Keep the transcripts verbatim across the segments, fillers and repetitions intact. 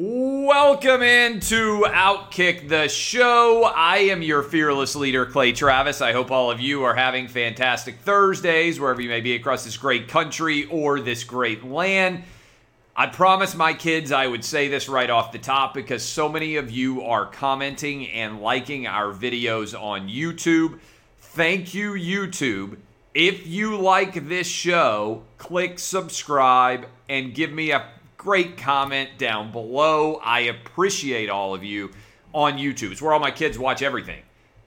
Welcome into Outkick the Show. I am your fearless leader, Clay Travis. I hope all of you are having fantastic Thursdays, wherever you may be across this great country or this great land. I promised my kids I would say this right off the top because so many of you are commenting and liking our videos on YouTube. Thank you, YouTube. If you like this show, click subscribe and give me a great comment down below. I appreciate all of you on YouTube. It's where all my kids watch everything.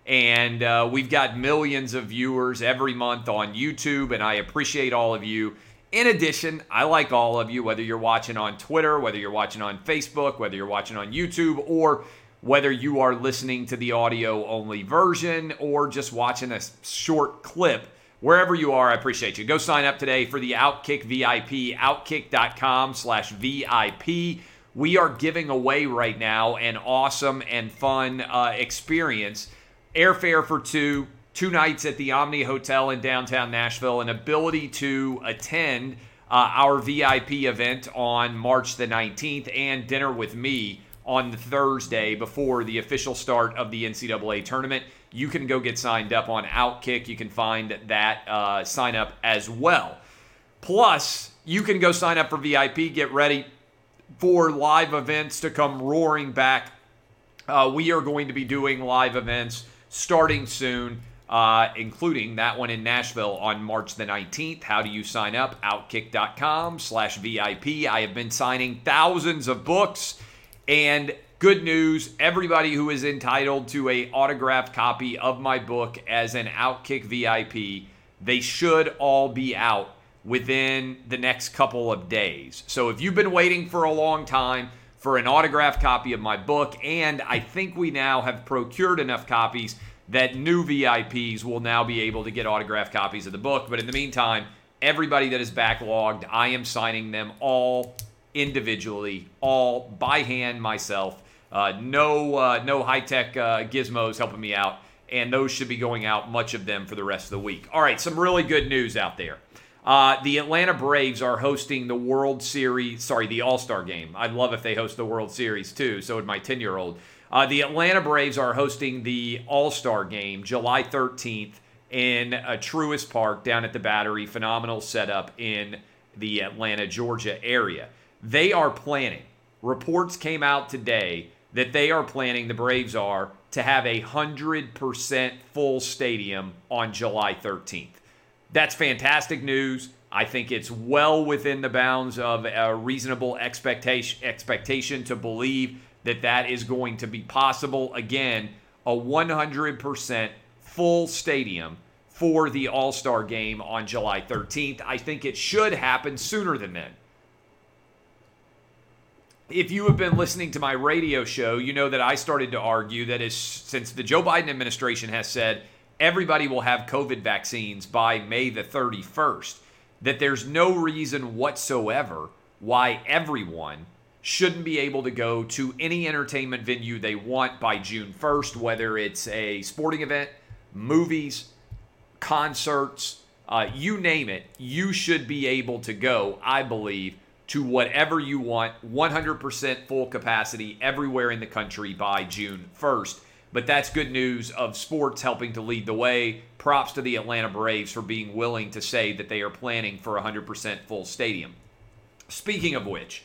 And uh, we've got millions of viewers every month on YouTube, and I appreciate all of you. In addition, I like all of you, whether you're watching on Twitter, whether you're watching on Facebook, whether you're watching on YouTube, or whether you are listening to the audio-only version or just watching a short clip. Wherever you are, I appreciate you. Go sign up today for the Outkick V I P, outkick dot com slash V I P. We are giving away right now an awesome and fun uh, experience. Airfare for two, two nights at the Omni Hotel in downtown Nashville, an ability to attend uh, our V I P event on March the nineteenth and dinner with me on Thursday before the official start of the N C double A tournament. You can go get signed up on Outkick. You can find that uh, sign up as well. Plus, you can go sign up for V I P. Get ready for live events to come roaring back. Uh, we are going to be doing live events starting soon, uh, including that one in Nashville on March the nineteenth. How do you sign up? outkick dot com slash V I P. I have been signing thousands of books. And good news, everybody who is entitled to an autographed copy of my book as an Outkick V I P, they should all be out within the next couple of days. So if you've been waiting for a long time for an autographed copy of my book, and I think we now have procured enough copies that new V I Ps will now be able to get autographed copies of the book. But in the meantime, everybody that is backlogged, I am signing them all individually, all by hand myself. Uh, no uh, no high-tech uh, gizmos helping me out, and those should be going out, much of them, for the rest of the week. All right, some really good news out there. Uh, the Atlanta Braves are hosting the World Series, sorry, the All Star game. I'd love if they host the World Series too, so would my ten-year-old. Uh, the Atlanta Braves are hosting the All Star game July thirteenth in uh, Truist Park down at the Battery. Phenomenal setup in the Atlanta, Georgia area. They are planning. Reports came out today that they are planning, the Braves are, to have a one hundred percent full stadium on July thirteenth. That's fantastic news. I think it's well within the bounds of a reasonable expectation, expectation to believe that that is going to be possible. Again, a one hundred percent full stadium for the All-Star game on July thirteenth. I think it should happen sooner than then. If you have been listening to my radio show, you know that I started to argue that is, since the Joe Biden administration has said everybody will have COVID vaccines by May the thirty-first, that there's no reason whatsoever why everyone shouldn't be able to go to any entertainment venue they want by June first, whether it's a sporting event, movies, concerts, uh, you name it, you should be able to go, I believe, to whatever you want, one hundred percent full capacity everywhere in the country by June first. But that's good news of sports helping to lead the way. Props to the Atlanta Braves for being willing to say that they are planning for one hundred percent full stadium. Speaking of which,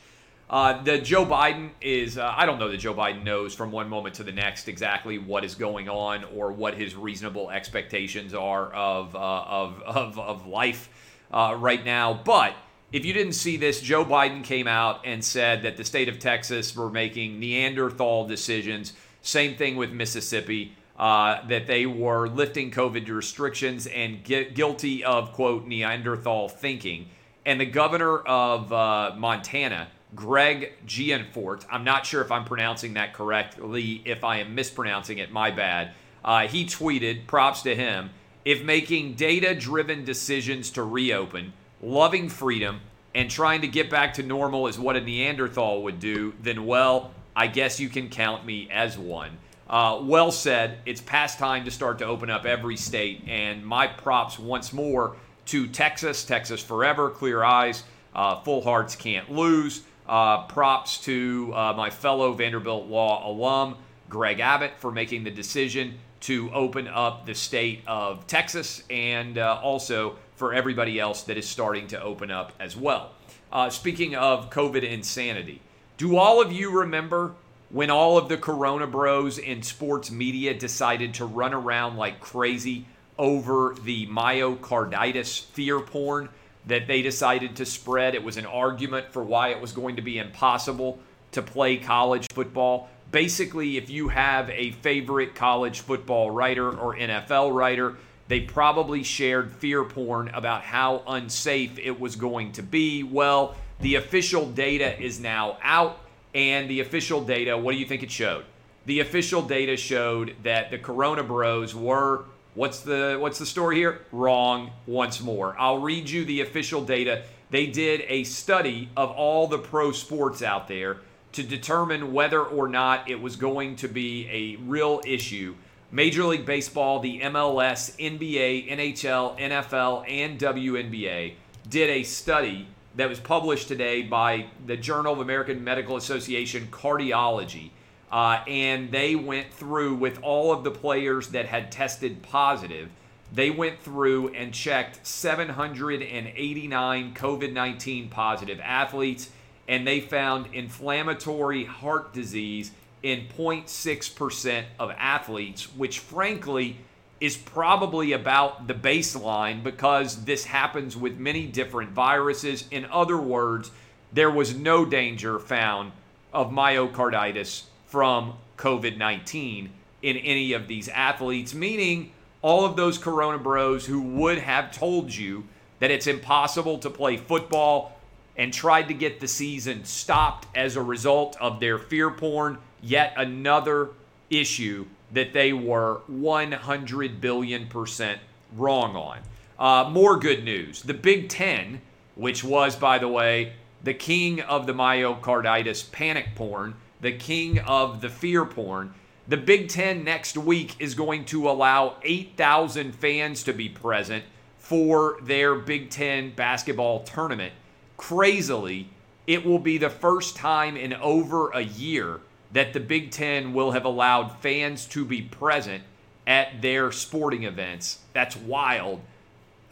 uh, the Joe Biden is, uh, I don't know that Joe Biden knows from one moment to the next exactly what is going on or what his reasonable expectations are of, uh, of, of, of life uh, right now, but if you didn't see this, Joe Biden came out and said that the state of Texas were making Neanderthal decisions. Same thing with Mississippi, uh, that they were lifting COVID restrictions and get guilty of, quote, Neanderthal thinking. And the governor of uh, Montana, Greg Gianforte, I'm not sure if I'm pronouncing that correctly. If I am mispronouncing it, my bad. Uh, he tweeted, props to him, if making data-driven decisions to reopen, loving freedom, and trying to get back to normal is what a Neanderthal would do, then, well, I guess you can count me as one. Uh, well said. It's past time to start to open up every state, and my props once more to Texas. Texas forever, clear eyes, uh, full hearts can't lose. Uh, props to uh, my fellow Vanderbilt Law alum, Greg Abbott, for making the decision to open up the state of Texas, and uh, also for everybody else that is starting to open up as well. Uh, speaking of COVID insanity, do all of you remember when all of the Corona bros in sports media decided to run around like crazy over the myocarditis fear porn that they decided to spread? It was an argument for why it was going to be impossible to play college football. Basically, if you have a favorite college football writer or N F L writer, they probably shared fear porn about how unsafe it was going to be. Well, the official data is now out, and the official data, what do you think it showed? The official data showed that the Corona bros were, what's the what's the story here? Wrong once more. I'll read you the official data. They did a study of all the pro sports out there to determine whether or not it was going to be a real issue. Major League Baseball, the M L S, N B A, N H L, N F L, and W N B A did a study that was published today by the Journal of American Medical Association Cardiology, uh, and they went through with all of the players that had tested positive. They went through and checked seven hundred eighty-nine COVID nineteen positive athletes, and they found inflammatory heart disease in zero point six percent of athletes, which frankly is probably about the baseline because this happens with many different viruses. In other words, there was no danger found of myocarditis from COVID nineteen in any of these athletes, meaning all of those Corona bros who would have told you that it's impossible to play football and tried to get the season stopped as a result of their fear porn, yet another issue that they were one hundred billion percent wrong on. Uh, more good news. The Big Ten, which was, by the way, the king of the myocarditis panic porn, the king of the fear porn, the Big Ten next week is going to allow eight thousand fans to be present for their Big Ten basketball tournament. Crazily, it will be the first time in over a year that the Big Ten will have allowed fans to be present at their sporting events. That's wild.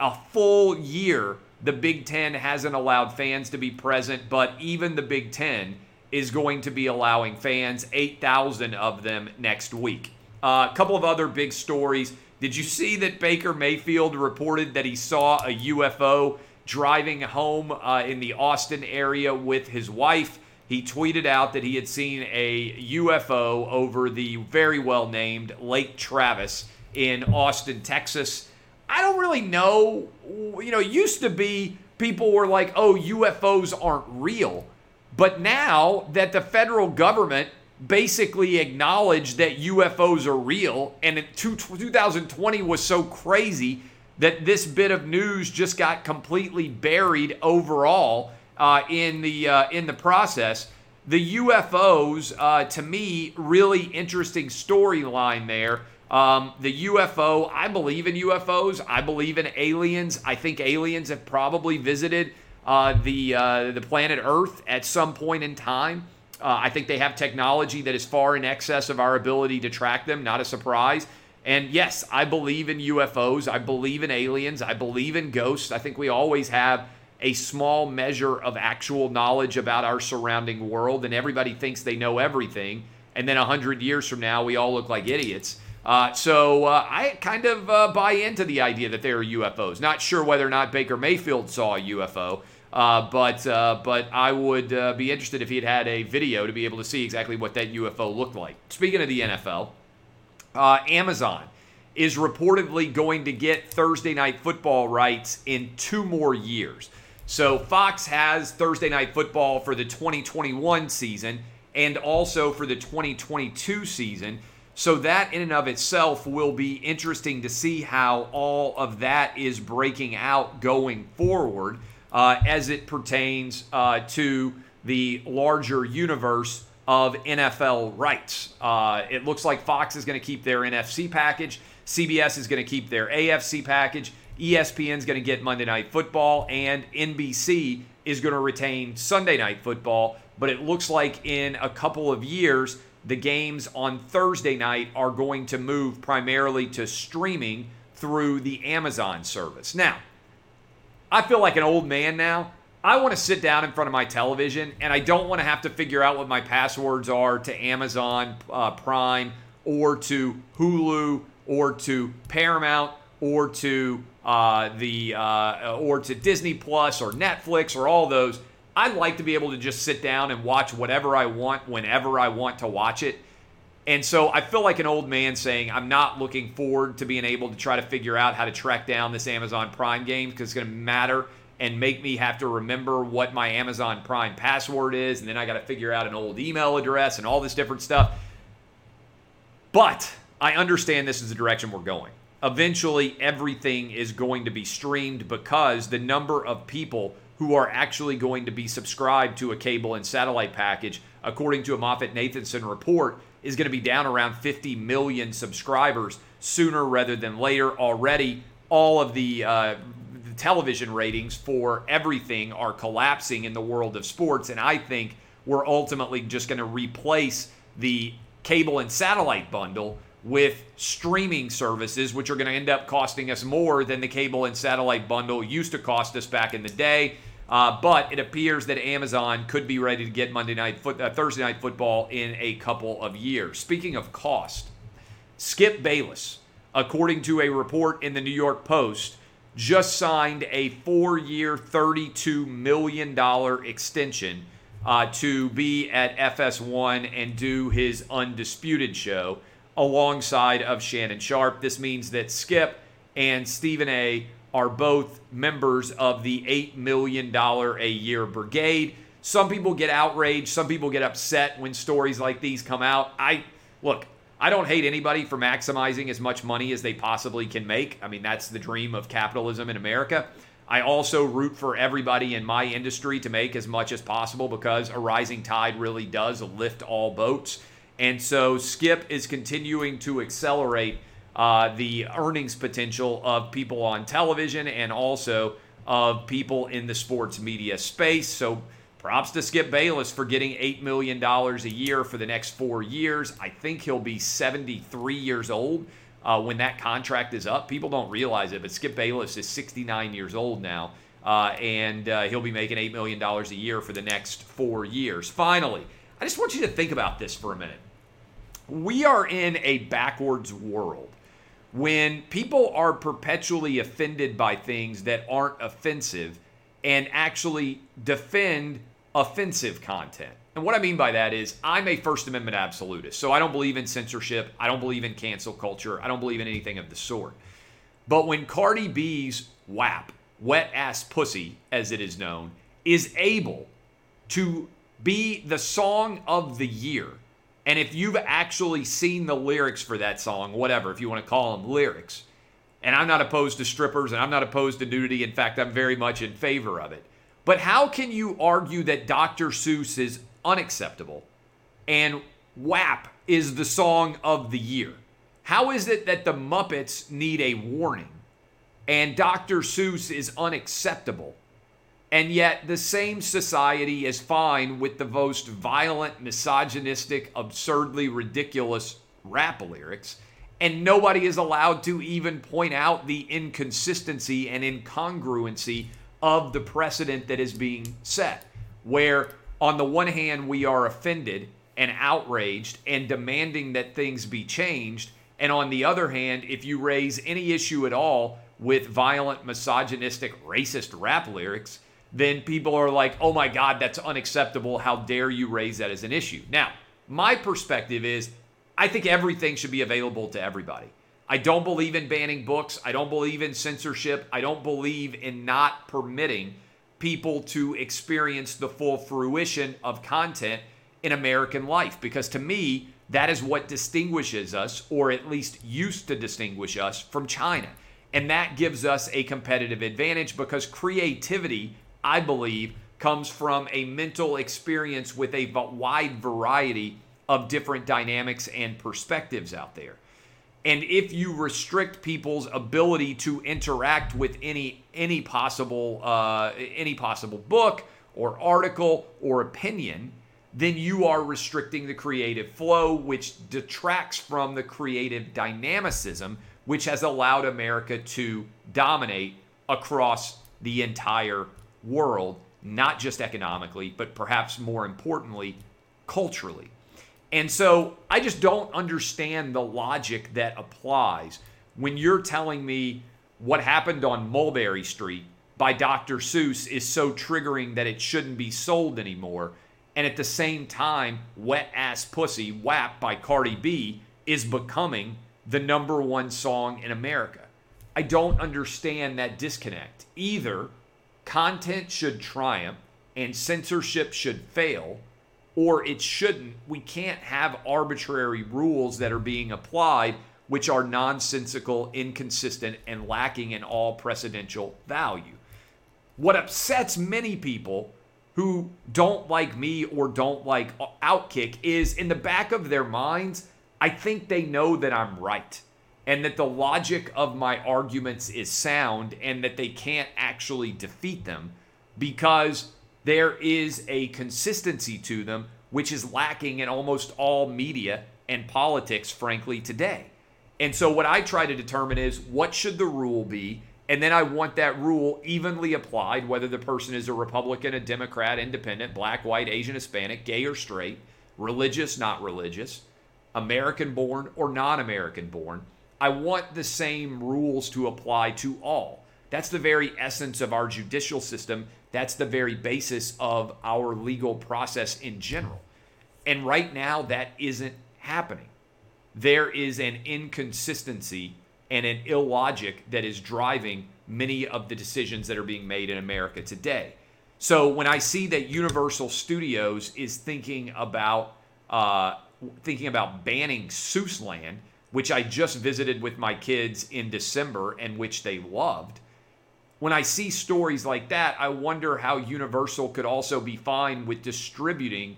A full year, the Big Ten hasn't allowed fans to be present, but even the Big Ten is going to be allowing fans, eight thousand of them next week. Uh, a couple of other big stories. Did you see that Baker Mayfield reported that he saw a U F O driving home uh, in the Austin area with his wife? He tweeted out that he had seen a U F O over the very well-named Lake Travis in Austin, Texas. I don't really know. You know, it used to be people were like, oh, U F Os aren't real. But now that the federal government basically acknowledged that U F Os are real, and two thousand twenty was so crazy that this bit of news just got completely buried overall uh, in the uh, in the process. The U F Os, uh, to me, really interesting storyline there. Um, the U F O, I believe in U F Os. I believe in aliens. I think aliens have probably visited uh, the uh, the planet Earth at some point in time. Uh, I think they have technology that is far in excess of our ability to track them. Not a surprise. And yes, I believe in U F Os. I believe in aliens. I believe in ghosts. I think we always have a small measure of actual knowledge about our surrounding world, and everybody thinks they know everything. And then one hundred years from now, we all look like idiots. Uh, so uh, I kind of uh, buy into the idea that there are U F Os. Not sure whether or not Baker Mayfield saw a U F O, uh, but uh, but I would uh, be interested if he had had a video to be able to see exactly what that U F O looked like. Speaking of the N F L, Uh, Amazon is reportedly going to get Thursday Night Football rights in two more years. So Fox has Thursday Night Football for the twenty twenty-one season and also for the twenty twenty-two season. So that in and of itself will be interesting to see how all of that is breaking out going forward uh, as it pertains uh, to the larger universe of N F L rights. Uh, it looks like Fox is going to keep their N F C package. C B S is going to keep their A F C package. E S P N is going to get Monday Night Football. And N B C is going to retain Sunday Night Football. But it looks like in a couple of years, the games on Thursday night are going to move primarily to streaming through the Amazon service. Now, I feel like an old man now. I want to sit down in front of my television, and I don't want to have to figure out what my passwords are to Amazon uh, Prime or to Hulu or to Paramount or to uh, the uh, or to Disney Plus or Netflix or all those. I'd like to be able to just sit down and watch whatever I want whenever I want to watch it. And so I feel like an old man saying I'm not looking forward to being able to try to figure out how to track down this Amazon Prime game because it's going to matter and make me have to remember what my Amazon Prime password is, and then I got to figure out an old email address and all this different stuff. But I understand this is the direction we're going. Eventually, everything is going to be streamed because the number of people who are actually going to be subscribed to a cable and satellite package, according to a Moffitt-Nathanson report, is going to be down around fifty million subscribers sooner rather than later. Already, all of the uh, television ratings for everything are collapsing in the world of sports, and I think we're ultimately just going to replace the cable and satellite bundle with streaming services, which are going to end up costing us more than the cable and satellite bundle used to cost us back in the day. Uh, but it appears that Amazon could be ready to get Monday night foot, uh, Thursday Night Football in a couple of years. Speaking of cost, Skip Bayless, according to a report in the New York Post, just signed a four-year, thirty-two million dollars extension uh, to be at F S one and do his Undisputed show alongside of Shannon Sharpe. This means that Skip and Stephen A. are both members of the eight million dollars a year brigade. Some people get outraged. Some people get upset when stories like these come out. I look, I don't hate anybody for maximizing as much money as they possibly can make. I mean, that's the dream of capitalism in America. I also root for everybody in my industry to make as much as possible because a rising tide really does lift all boats. And so Skip is continuing to accelerate Uh, the earnings potential of people on television and also of people in the sports media space. So props to Skip Bayless for getting eight million dollars a year for the next four years. I think he'll be seventy-three years old uh, when that contract is up. People don't realize it, but Skip Bayless is sixty-nine years old now, uh, and uh, he'll be making eight million dollars a year for the next four years. Finally, I just want you to think about this for a minute. We are in a backwards world. When people are perpetually offended by things that aren't offensive and actually defend offensive content. And what I mean by that is I'm a First Amendment absolutist, so I don't believe in censorship. I don't believe in cancel culture. I don't believe in anything of the sort. But when Cardi B's W A P, Wet Ass Pussy, as it is known, is able to be the song of the year, and if you've actually seen the lyrics for that song, whatever, if you want to call them lyrics, and I'm not opposed to strippers and I'm not opposed to nudity. In fact, I'm very much in favor of it. But how can you argue that Doctor Seuss is unacceptable and W A P is the song of the year? How is it that the Muppets need a warning and Doctor Seuss is unacceptable? And yet the same society is fine with the most violent, misogynistic, absurdly ridiculous rap lyrics. And nobody is allowed to even point out the inconsistency and incongruency of the precedent that is being set. Where on the one hand, we are offended and outraged and demanding that things be changed. And on the other hand, if you raise any issue at all with violent, misogynistic, racist rap lyrics, then people are like, oh my God, that's unacceptable. How dare you raise that as an issue? Now, my perspective is I think everything should be available to everybody. I don't believe in banning books. I don't believe in censorship. I don't believe in not permitting people to experience the full fruition of content in American life. Because to me, that is what distinguishes us, or at least used to distinguish us from China. And that gives us a competitive advantage because creativity, I believe, comes from a mental experience with a wide variety of different dynamics and perspectives out there. And if you restrict people's ability to interact with any any possible uh, any possible book or article or opinion, then you are restricting the creative flow, which detracts from the creative dynamicism, which has allowed America to dominate across the entire world, not just economically, but perhaps more importantly, culturally. And so I just don't understand the logic that applies when you're telling me what happened on Mulberry Street by Doctor Seuss is so triggering that it shouldn't be sold anymore. And at the same time, Wet Ass Pussy, W A P by Cardi B is becoming the number one song in America. I don't understand that disconnect. Either content should triumph and censorship should fail, or it shouldn't. We can't have arbitrary rules that are being applied which are nonsensical, inconsistent, and lacking in all precedential value. What upsets many people who don't like me or don't like Outkick is in the back of their minds, I think they know that I'm right and that the logic of my arguments is sound and that they can't actually defeat them because there is a consistency to them which is lacking in almost all media and politics, frankly, today. And so what I try to determine is what should the rule be? And then I want that rule evenly applied, whether the person is a Republican, a Democrat, independent, black, white, Asian, Hispanic, gay or straight, religious, not religious, American-born or non-American-born. I want the same rules to apply to all. That's the very essence of our judicial system. That's the very basis of our legal process in general. And right now, that isn't happening. There is an inconsistency and an illogic that is driving many of the decisions that are being made in America today. So when I see that Universal Studios is thinking about uh, thinking about banning Seussland, which I just visited with my kids in December and which they loved, when I see stories like that, I wonder how Universal could also be fine with distributing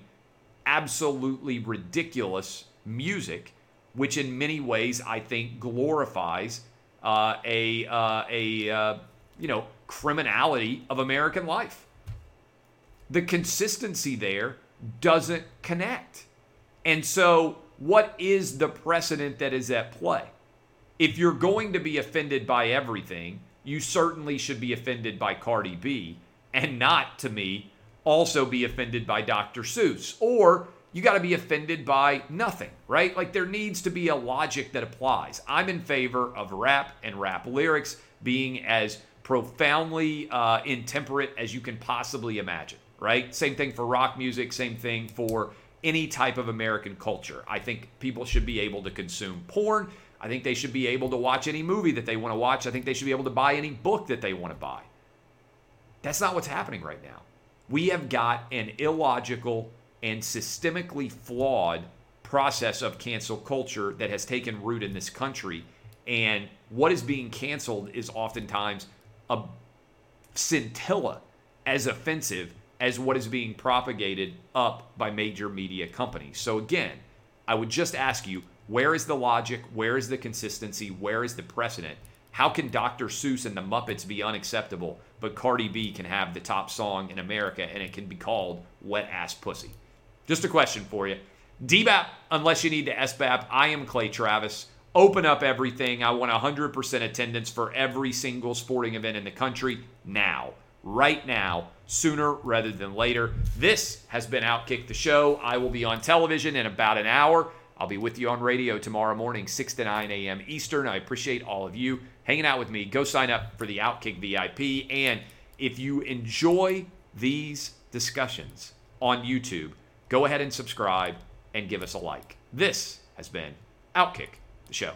absolutely ridiculous music, which in many ways I think glorifies uh, a uh, a uh, you know criminality of American life. The consistency there doesn't connect, and so what is the precedent that is at play? If you're going to be offended by everything, you certainly should be offended by Cardi B, and not, to me, also be offended by Doctor Seuss, or you got to be offended by nothing, right? Like there needs to be a logic that applies. I'm in favor of rap and rap lyrics being as profoundly uh, intemperate as you can possibly imagine, right? Same thing for rock music, same thing for any type of American culture. I think people should be able to consume porn. I think they should be able to watch any movie that they want to watch. I think they should be able to buy any book that they want to buy. That's not what's happening right now. We have got an illogical and systemically flawed process of cancel culture that has taken root in this country. And what is being canceled is oftentimes a scintilla as offensive as what is being propagated up by major media companies. So again, I would just ask you, where is the logic? Where is the consistency? Where is the precedent? How can Doctor Seuss and the Muppets be unacceptable, but Cardi B can have the top song in America and it can be called Wet Ass Pussy? Just a question for you. D B A P, unless you need to S B A P, I am Clay Travis. Open up everything. I want one hundred percent attendance for every single sporting event in the country now. Right now. Sooner rather than later. This has been Outkick the Show. I will be on television in about an hour. I'll be with you on radio tomorrow morning, six to nine a.m. Eastern. I appreciate all of you hanging out with me. Go sign up for the Outkick V I P. And if you enjoy these discussions on YouTube, go ahead and subscribe and give us a like. This has been Outkick the Show.